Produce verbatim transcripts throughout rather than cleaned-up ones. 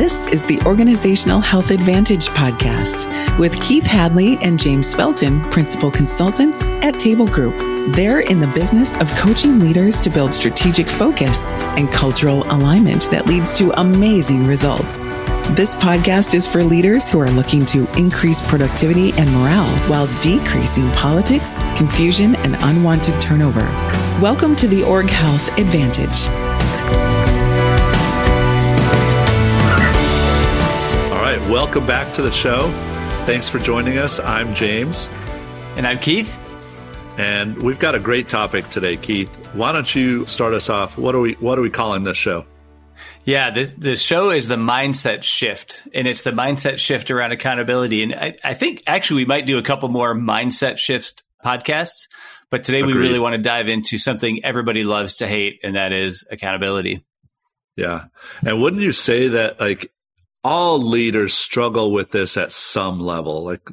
This is the Organizational Health Advantage Podcast with Keith Hadley and James Felton, Principal Consultants at Table Group. They're in the business of coaching leaders to build strategic focus and cultural alignment that leads to amazing results. This podcast is for leaders who are looking to increase productivity and morale while decreasing politics, confusion, and unwanted turnover. Welcome to the Org Health Advantage. All right, welcome back to the show. Thanks for joining us. I'm James. And I'm Keith. And we've got a great topic today, Keith. Why don't you start us off? What are we, what are we calling this show? Yeah, the, the show is the mindset shift, and it's the mindset shift around accountability. And I, I think actually we might do a couple more mindset shift podcasts, but today Agreed. We really want to dive into something everybody loves to hate, and that is accountability. Yeah. And wouldn't you say that like all leaders struggle with this at some level? Like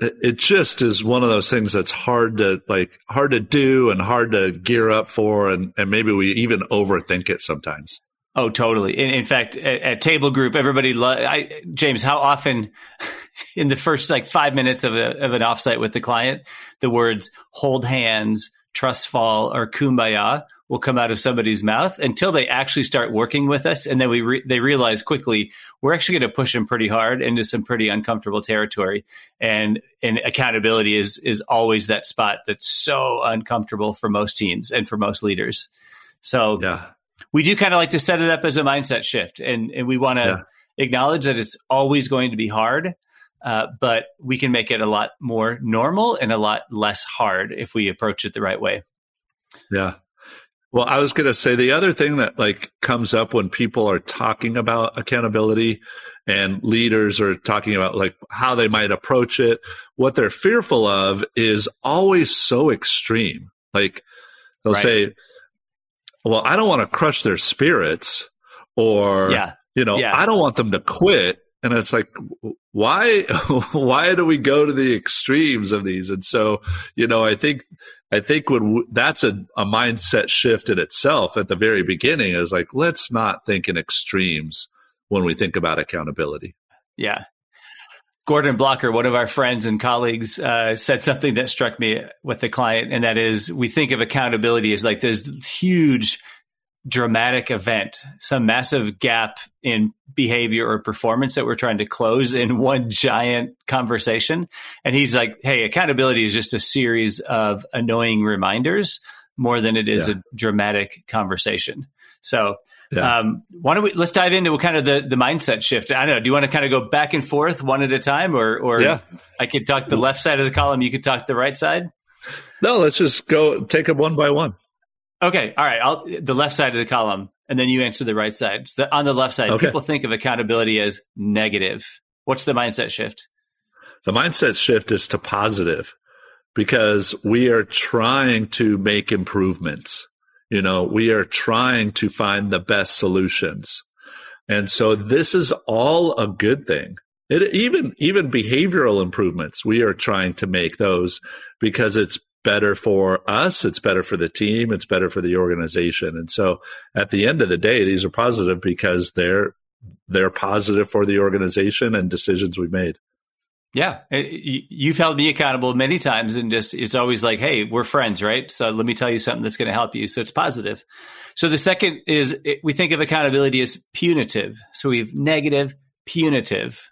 it just is one of those things that's hard to like hard to do and hard to gear up for. And, and maybe we even overthink it sometimes. Oh, totally. In, in fact, at, at Table Group, everybody, lo- I, James, how often in the first like five minutes of, a, of an offsite with the client, the words hold hands, trust fall, or kumbaya will come out of somebody's mouth until they actually start working with us. And then we re- they realize quickly, we're actually going to push them pretty hard into some pretty uncomfortable territory. And and accountability is is always that spot that's so uncomfortable for most teams and for most leaders. So yeah. We do kind of like to set it up as a mindset shift, and, and we want to yeah. acknowledge that it's always going to be hard, uh, but we can make it a lot more normal and a lot less hard if we approach it the right way. Yeah. Well, I was going to say the other thing that like comes up when people are talking about accountability and leaders are talking about like how they might approach it, what they're fearful of is always so extreme. Like they'll right. say, well, I don't want to crush their spirits or, yeah. you know, yeah. I don't want them to quit. And it's like, why, why do we go to the extremes of these? And so, you know, I think, I think when w- that's a, a mindset shift in itself at the very beginning is like, let's not think in extremes when we think about accountability. Yeah. Gordon Blocker, one of our friends and colleagues, uh, said something that struck me with the client, and that is we think of accountability as like this huge dramatic event, some massive gap in behavior or performance that we're trying to close in one giant conversation. And he's like, hey, accountability is just a series of annoying reminders more than it is yeah. a dramatic conversation. So yeah. um, why don't we, let's dive into kind of the, the mindset shift. I don't know. Do you want to kind of go back and forth one at a time or, or yeah. I could talk the left side of the column. You could talk the right side. No, let's just go take them one by one. Okay. All right. I'll the left side of the column and then you answer the right side. So the, on the left side, okay. People think of accountability as negative. What's the mindset shift? The mindset shift is to positive because we are trying to make improvements. You know, we are trying to find the best solutions. And so this is all a good thing. It even, even behavioral improvements, we are trying to make those because it's better for us. It's better for the team. It's better for the organization. And so at the end of the day, these are positive because they're, they're positive for the organization and decisions we've made. Yeah. You've held me accountable many times and just, it's always like, hey, we're friends, right? So let me tell you something that's going to help you. So it's positive. So the second is it, we think of accountability as punitive. So we have negative, punitive.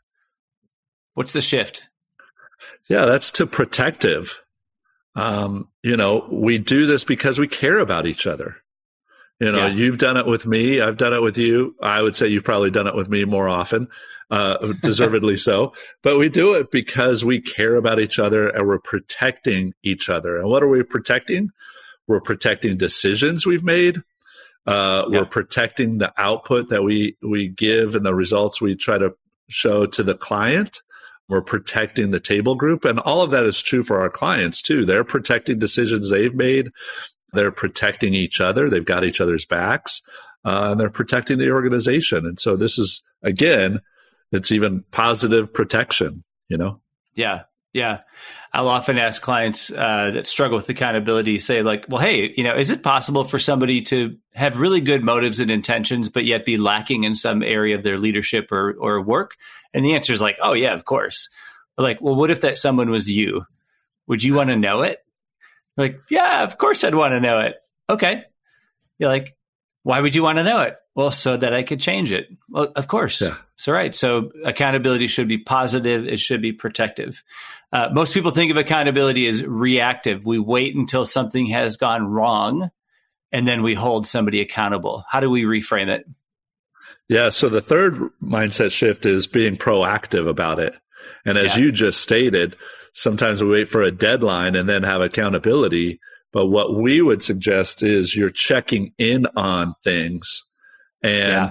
What's the shift? Yeah, that's to protective. Um, you know, we do this because we care about each other. You know, yeah. You've done it with me. I've done it with you. I would say you've probably done it with me more often, uh, deservedly so. But we do it because we care about each other and we're protecting each other. And what are we protecting? We're protecting decisions we've made. Uh, yeah. We're protecting the output that we, we give and the results we try to show to the client. We're protecting the Table Group. And all of that is true for our clients, too. They're protecting decisions they've made. They're protecting each other. They've got each other's backs, uh, and they're protecting the organization. And so this is, again, it's even positive protection, you know? Yeah. Yeah. I'll often ask clients uh, that struggle with accountability, say like, well, hey, you know, is it possible for somebody to have really good motives and intentions, but yet be lacking in some area of their leadership or, or work? And the answer is like, oh yeah, of course. But like, well, what if that someone was you? Would you want to know it? Like, yeah, of course I'd want to know it. Okay. You're like, why would you want to know it? Well, so that I could change it. Well, of course. Yeah. So, right. So accountability should be positive. It should be protective. Uh, most people think of accountability as reactive. We wait until something has gone wrong, and then we hold somebody accountable. How do we reframe it? Yeah. So the third mindset shift is being proactive about it. And as yeah. you just stated, sometimes we wait for a deadline and then have accountability. But what we would suggest is you're checking in on things and yeah.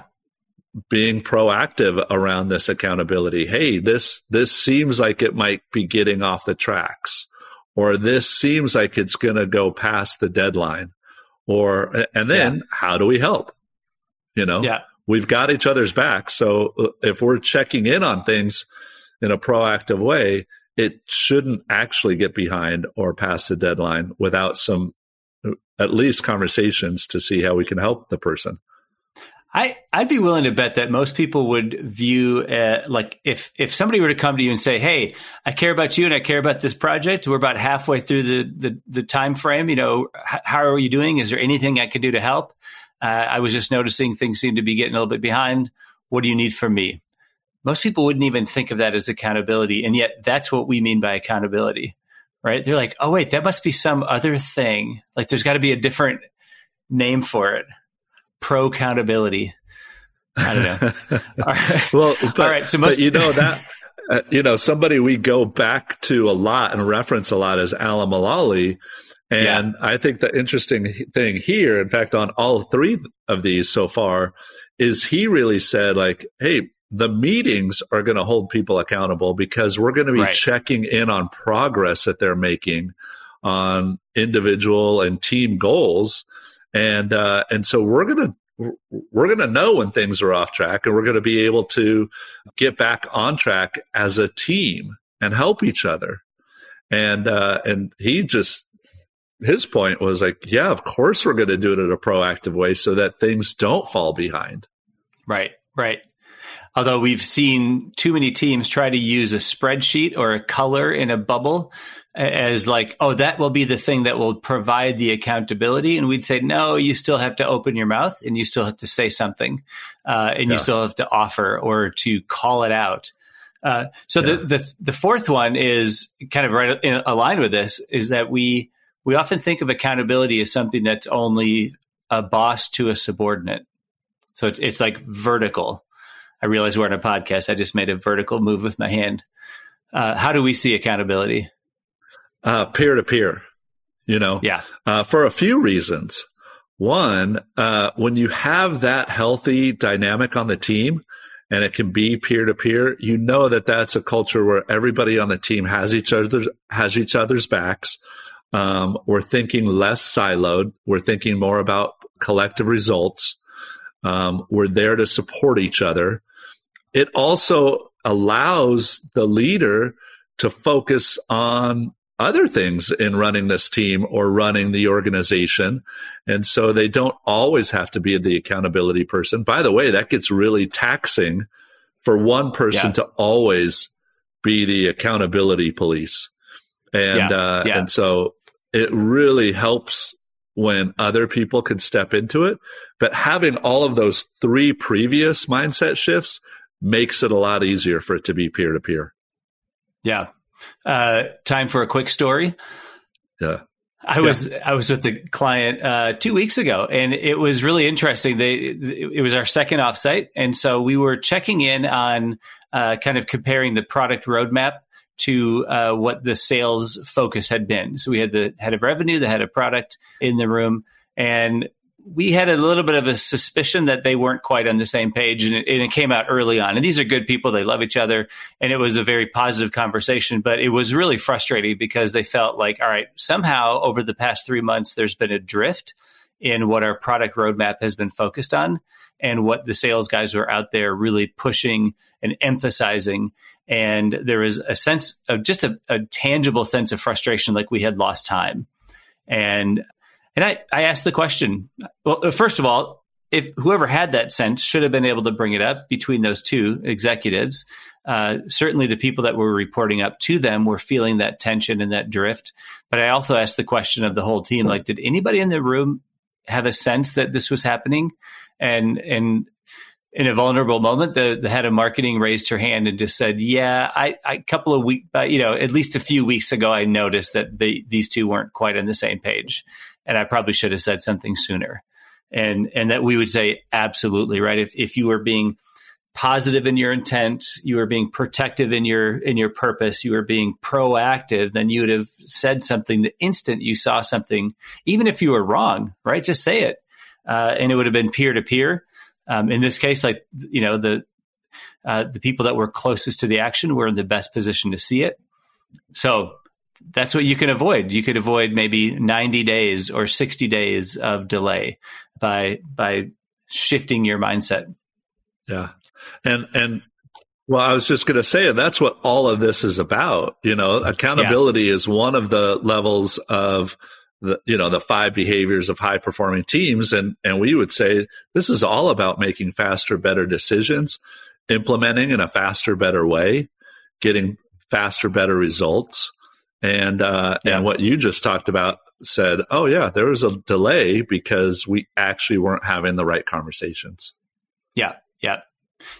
being proactive around this accountability. Hey, this this seems like it might be getting off the tracks, or this seems like it's going to go past the deadline, or and then yeah. how do we help? You know, yeah. we've got each other's back. So if we're checking in on things in a proactive way, it shouldn't actually get behind or past the deadline without some, at least conversations to see how we can help the person. I, I'd be willing to bet that most people would view, uh, like if, if somebody were to come to you and say, hey, I care about you and I care about this project. We're about halfway through the, the, the time frame. You know, h- how are you doing? Is there anything I could do to help? Uh, I was just noticing things seem to be getting a little bit behind. What do you need from me? Most people wouldn't even think of that as accountability. And yet that's what we mean by accountability, right? They're like, oh, wait, that must be some other thing. Like there's got to be a different name for it. Pro accountability. I don't know. All right. Well, but, all right. So most- but you know, that, uh, you know, somebody we go back to a lot and reference a lot is Alan Mulally. And yeah. I think the interesting thing here, in fact, on all three of these so far, is he really said like, hey, the meetings are going to hold people accountable because we're going to be right. checking in on progress that they're making on individual and team goals. And, uh, and so we're going to, we're going to know when things are off track, and we're going to be able to get back on track as a team and help each other. And, uh, and he just, his point was like, yeah, of course we're going to do it in a proactive way so that things don't fall behind. Right. Right. Although we've seen too many teams try to use a spreadsheet or a color in a bubble as like, oh, that will be the thing that will provide the accountability. And we'd say, no, you still have to open your mouth and you still have to say something uh, and yeah. you still have to offer or to call it out. Uh, so yeah. the, the the fourth one is kind of right in, aligned with this, is that we we often think of accountability as something that's only a boss to a subordinate. So it's it's like vertical. I realize we're on a podcast. I just made a vertical move with my hand. Uh, how do we see accountability? Uh, peer-to-peer, you know, yeah. uh, for a few reasons. One, uh, when you have that healthy dynamic on the team and it can be peer-to-peer, you know that that's a culture where everybody on the team has each other's, has each other's backs. Um, we're thinking less siloed. We're thinking more about collective results. Um, we're there to support each other. It also allows the leader to focus on other things in running this team or running the organization. And so they don't always have to be the accountability person. By the way, that gets really taxing for one person yeah. to always be the accountability police. And, yeah. Uh, yeah. and so it really helps when other people could step into it. But having all of those three previous mindset shifts makes it a lot easier for it to be peer-to-peer. Yeah. Uh, time for a quick story. Yeah. I yeah. was I was with a client uh, two weeks ago, and it was really interesting. They It was our second offsite, and so we were checking in on uh, kind of comparing the product roadmap to uh, what the sales focus had been. So we had the head of revenue, the head of product in the room, and we had a little bit of a suspicion that they weren't quite on the same page, and it, and it came out early on. And these are good people. They love each other, and it was a very positive conversation, but it was really frustrating because they felt like, all right, somehow over the past three months, there's been a drift in what our product roadmap has been focused on and what the sales guys were out there really pushing and emphasizing. And there was a sense of just a, a tangible sense of frustration, like we had lost time. And and I, I asked the question, well, first of all, if whoever had that sense should have been able to bring it up between those two executives. Uh, certainly the people that were reporting up to them were feeling that tension and that drift. But I also asked the question of the whole team, like, did anybody in the room have a sense that this was happening? And and in a vulnerable moment, the, the head of marketing raised her hand and just said, yeah, I, I couple of weeks, uh, you know, at least a few weeks ago, I noticed that the, these two weren't quite on the same page. And I probably should have said something sooner. And and that we would say, absolutely, right? If if you were being positive in your intent, you were being protective in your in your purpose, you were being proactive, then you would have said something the instant you saw something, even if you were wrong, right? Just say it. Uh, and it would have been peer-to-peer. Um, in this case, like, you know, the uh, the people that were closest to the action were in the best position to see it. So that's what you can avoid. You could avoid maybe ninety days or sixty days of delay by by shifting your mindset. Yeah. And, and well, I was just going to say, that's what all of this is about. You know, accountability yeah. is one of the levels of the, you know, the five behaviors of high performing teams. And, and we would say this is all about making faster, better decisions, implementing in a faster, better way, getting faster, better results. And, uh, yeah. and what you just talked about said, oh yeah, there was a delay because we actually weren't having the right conversations. Yeah. Yeah.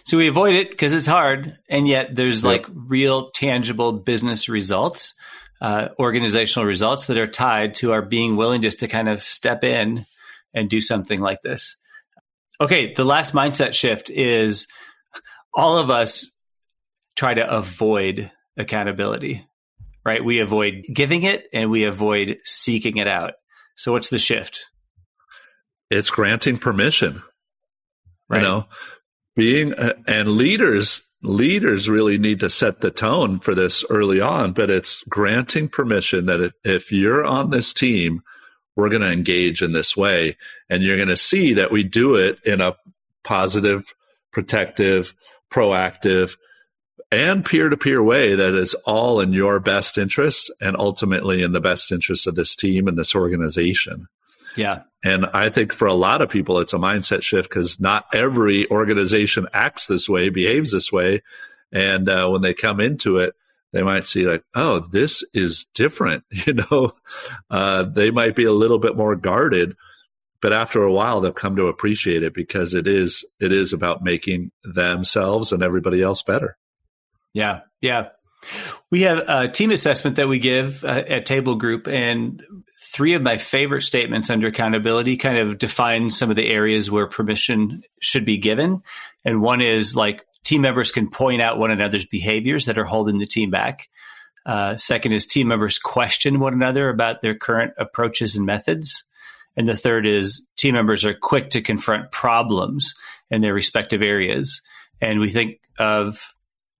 So we avoid it because it's hard. And yet there's yep. like real tangible business results, uh, organizational results that are tied to our being willing just to kind of step in and do something like this. Okay. The last mindset shift is all of us try to avoid accountability, right? We avoid giving it and we avoid seeking it out. So what's the shift? It's granting permission. Right. You know, being uh, and leaders, leaders really need to set the tone for this early on, but it's granting permission that if, if you're on this team, we're going to engage in this way. And you're going to see that we do it in a positive, protective, proactive, and peer-to-peer way that is all in your best interest and ultimately in the best interest of this team and this organization. Yeah. And I think for a lot of people, it's a mindset shift because not every organization acts this way, behaves this way. And uh, when they come into it, they might see like, oh, this is different. You know, uh, they might be a little bit more guarded, but after a while, they'll come to appreciate it because it is, it is about making themselves and everybody else better. Yeah. Yeah. We have a team assessment that we give uh, at Table Group, and three of my favorite statements under accountability kind of define some of the areas where permission should be given. And one is like team members can point out one another's behaviors that are holding the team back. Uh, second is team members question one another about their current approaches and methods. And the third is team members are quick to confront problems in their respective areas. And we think of,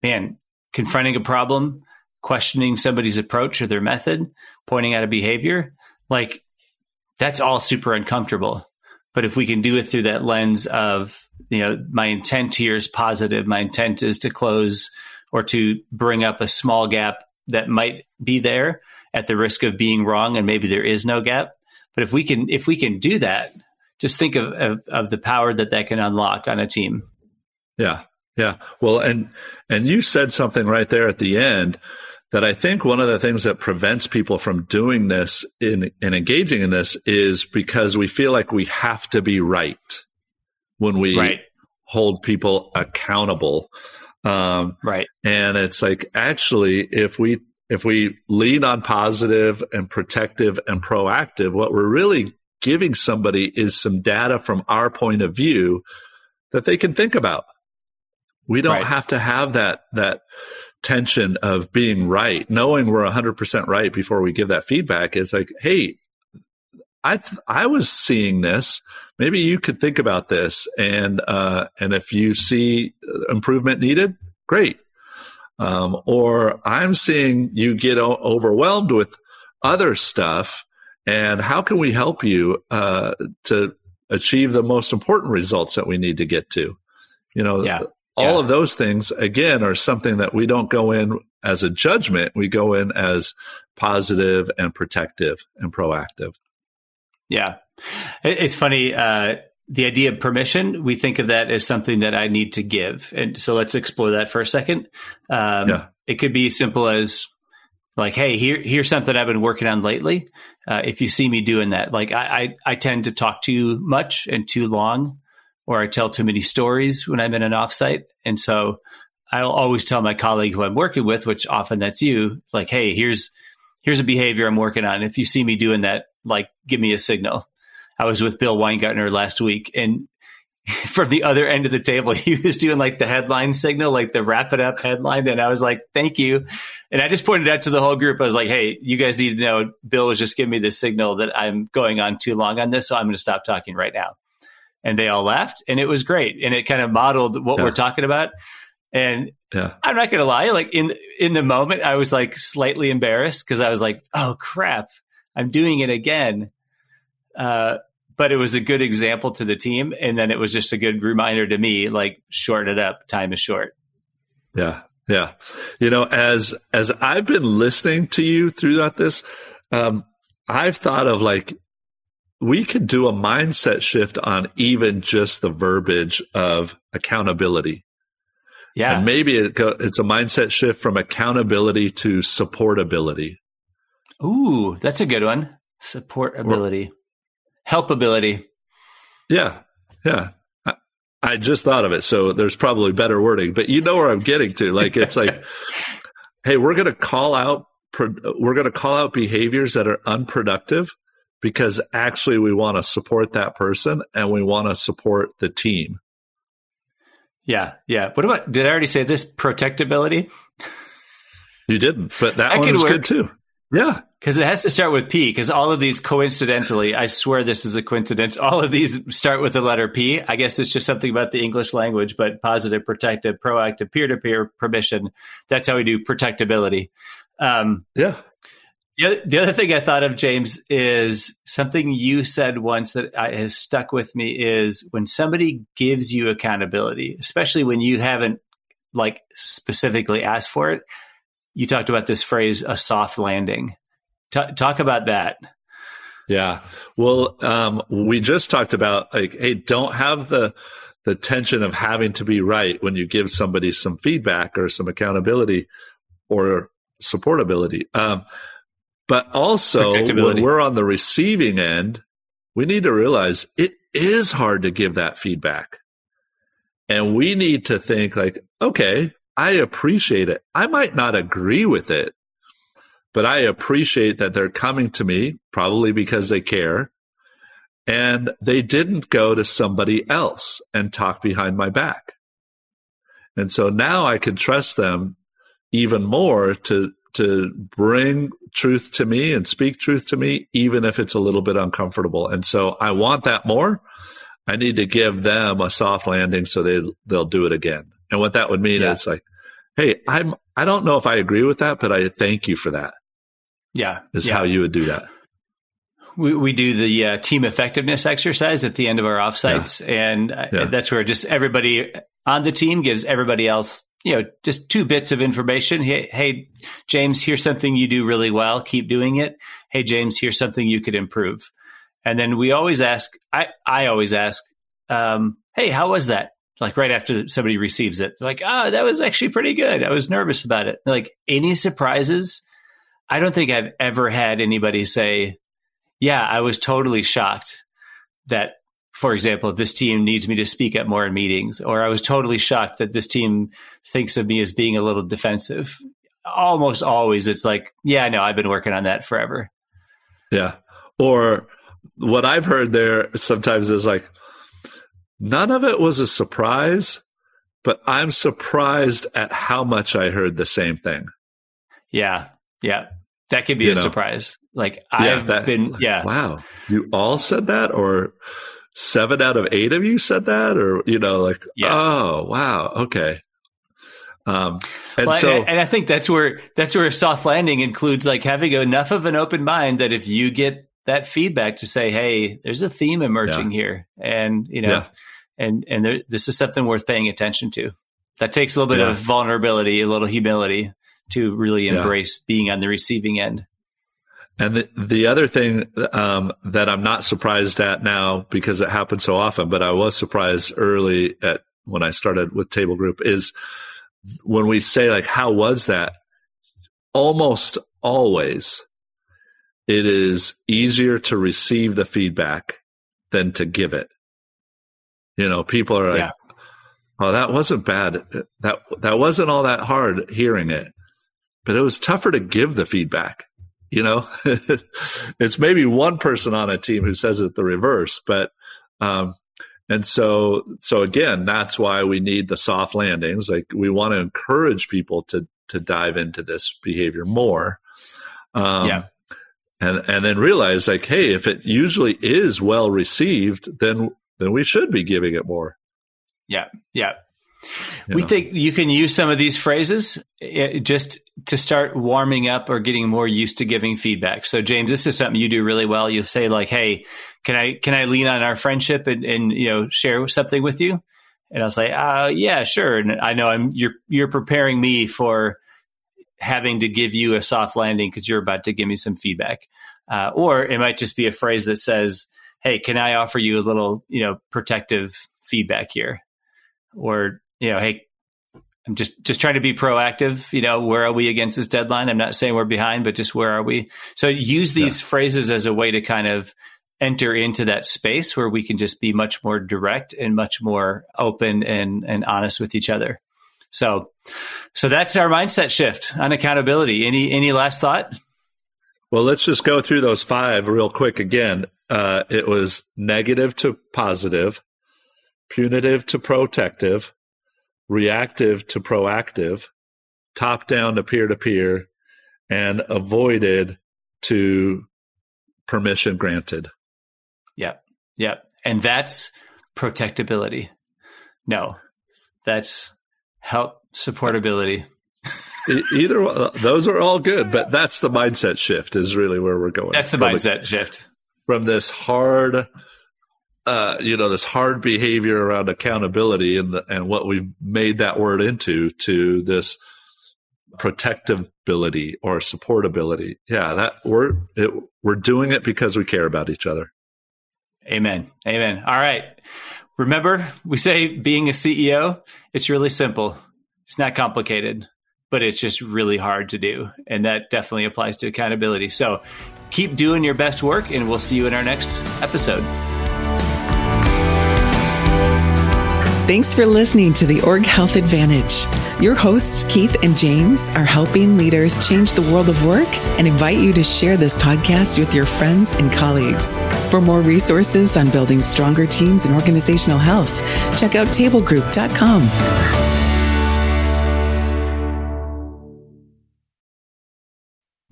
man, confronting a problem, questioning somebody's approach or their method, pointing out a behavior, like that's all super uncomfortable. But if we can do it through that lens of, you know, my intent here is positive, my intent is to close or to bring up a small gap that might be there at the risk of being wrong, and maybe there is no gap. But if we can, if we can do that, just think of of, of the power that that can unlock on a team. Yeah. Yeah. Well, and and you said something right there at the end that I think one of the things that prevents people from doing this in, in engaging in this is because we feel like we have to be right when we right. hold people accountable. Um, right. And it's like, actually, if we if we lean on positive and protective and proactive, what we're really giving somebody is some data from our point of view that they can think about. We don't right. have to have that that tension of being right, knowing we're one hundred percent right before we give that feedback. It's like, hey, I th- I was seeing this. Maybe you could think about this, and uh, and if you see improvement needed, great. Um, or I'm seeing you get o- overwhelmed with other stuff, and how can we help you uh, to achieve the most important results that we need to get to? You know. Yeah. All yeah. of those things, again, are something that we don't go in as a judgment. We go in as positive and protective and proactive. Yeah. It's funny. Uh, the idea of permission, we think of that as something that I need to give. And so let's explore that for a second. Um, yeah. It could be as simple as like, hey, here, here's something I've been working on lately. Uh, if you see me doing that, like I, I, I tend to talk too much and too long, or I tell too many stories when I'm in an offsite. And so I'll always tell my colleague who I'm working with, which often that's you, like, hey, here's, here's a behavior I'm working on. If you see me doing that, like, give me a signal. I was with Bill Weingartner last week, and from the other end of the table, he was doing like the headline signal, like the wrap it up headline. And I was like, thank you. And I just pointed out to the whole group. I was like, hey, you guys need to know Bill was just giving me the signal that I'm going on too long on this. So I'm going to stop talking right now. And they all laughed, and it was great. And it kind of modeled what yeah. we're talking about. And yeah. I'm not going to lie, like in, in the moment, I was like slightly embarrassed because I was like, oh crap, I'm doing it again. Uh, but it was a good example to the team. And then it was just a good reminder to me, like, short it up. Time is short. Yeah. Yeah. You know, as, as I've been listening to you throughout this, um, I've thought of like, we could do a mindset shift on even just the verbiage of accountability. Yeah. And maybe it go, it's a mindset shift from accountability to supportability. Ooh, that's a good one. Supportability. Helpability. Yeah. Yeah. I, I just thought of it. So there's probably better wording, but you know where I'm getting to. Like, it's like, hey, we're going to call out, we're going to call out behaviors that are unproductive, because actually we want to support that person and we want to support the team. Yeah. Yeah. What about, did I already say this? Protectability? You didn't, but that, that one's good too. Yeah. Because it has to start with P, because all of these coincidentally, I swear this is a coincidence, all of these start with the letter P. I guess it's just something about the English language, but positive, protective, proactive, peer-to-peer, permission. That's how we do protectability. Um, yeah. The other thing I thought of, James, is something you said once that I, has stuck with me is when somebody gives you accountability, especially when you haven't like specifically asked for it. You talked about this phrase, a soft landing. T- talk about that. Yeah. Well, um, we just talked about like, hey, don't have the the tension of having to be right when you give somebody some feedback or some accountability or supportability. Um But also, when we're on the receiving end, we need to realize it is hard to give that feedback. And we need to think like, okay, I appreciate it. I might not agree with it, but I appreciate that they're coming to me, probably because they care, and they didn't go to somebody else and talk behind my back. And so now I can trust them even more to to bring truth to me and speak truth to me, even if it's a little bit uncomfortable. And so I want that more. I need to give them a soft landing so they, they'll do it again. And what that would mean yeah. is like, hey, I'm, I don't know if I agree with that, but I thank you for that. Yeah. Is yeah. how you would do that. We we do the uh, team effectiveness exercise at the end of our offsites. Yeah. And uh, yeah. that's where just everybody on the team gives everybody else, you know, just two bits of information. Hey, hey, James, here's something you do really well. Keep doing it. Hey, James, here's something you could improve. And then we always ask, I, I always ask, um, hey, how was that? Like right after somebody receives it, like, oh, that was actually pretty good. I was nervous about it. Like, any surprises? I don't think I've ever had anybody say, yeah, I was totally shocked that, for example, this team needs me to speak at more in meetings, or I was totally shocked that this team thinks of me as being a little defensive. Almost always it's like, yeah, no, I've been working on that forever. Yeah. Or what I've heard there sometimes is like, none of it was a surprise, but I'm surprised at how much I heard the same thing. Yeah. Yeah. That could be you a know? surprise. Like yeah, I've that, been, yeah. Wow. You all said that, or seven out of eight of you said that, or, you know, like, yeah. oh, wow. Okay. Um, and well, so, and, and I think that's where, that's where soft landing includes like having enough of an open mind that if you get that feedback to say, hey, there's a theme emerging yeah. here, and, you know, yeah. and, and there, this is something worth paying attention to. That takes a little bit yeah. of vulnerability, a little humility to really embrace yeah. being on the receiving end. And the, the other thing um, that I'm not surprised at now because it happens so often, but I was surprised early at when I started with Table Group is when we say like, how was that? Almost always it is easier to receive the feedback than to give it. You know, people are like, yeah. oh, that wasn't bad. That that wasn't all that hard hearing it, but it was tougher to give the feedback. You know, it's maybe one person on a team who says it the reverse, but, um, and so, so again, that's why we need the soft landings. Like we want to encourage people to, to dive into this behavior more. Um, yeah. And, and then realize like, hey, if it usually is well received, then, then we should be giving it more. Yeah. Yeah. You we know. think you can use some of these phrases just to start warming up or getting more used to giving feedback. So, James, this is something you do really well. You say like, "Hey, can I can I lean on our friendship and, and you know share something with you?" And I'll say, "Uh, yeah, sure." And I know I'm you're you're preparing me for having to give you a soft landing because you're about to give me some feedback. Uh, or it might just be a phrase that says, "Hey, can I offer you a little you know protective feedback here?" Or you know, hey, I'm just, just trying to be proactive. You know, where are we against this deadline? I'm not saying we're behind, but just where are we? So use these yeah. phrases as a way to kind of enter into that space where we can just be much more direct and much more open and, and honest with each other. So, so that's our mindset shift on accountability. Any, any last thought? Well, let's just go through those five real quick again. Uh, it was negative to positive, punitive to protective, reactive to proactive, top-down to peer-to-peer, and avoided to permission granted. Yeah, yeah. And that's protectability. No, that's help supportability. Either one, those are all good, but that's the mindset shift is really where we're going. That's the from mindset a, shift. From this hard... Uh, you know, this hard behavior around accountability and the, and what we've made that word into to this protectability or supportability. Yeah, that we're it, we're doing it because we care about each other. Amen. Amen. All right. Remember, we say being a C E O, it's really simple. It's not complicated, but it's just really hard to do. And that definitely applies to accountability. So keep doing your best work, and we'll see you in our next episode. Thanks for listening to the Org Health Advantage. Your hosts, Keith and James, are helping leaders change the world of work and invite you to share this podcast with your friends and colleagues. For more resources on building stronger teams and organizational health, check out table group dot com.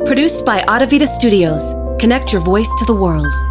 Produced by Audavita Studios. Connect your voice to the world.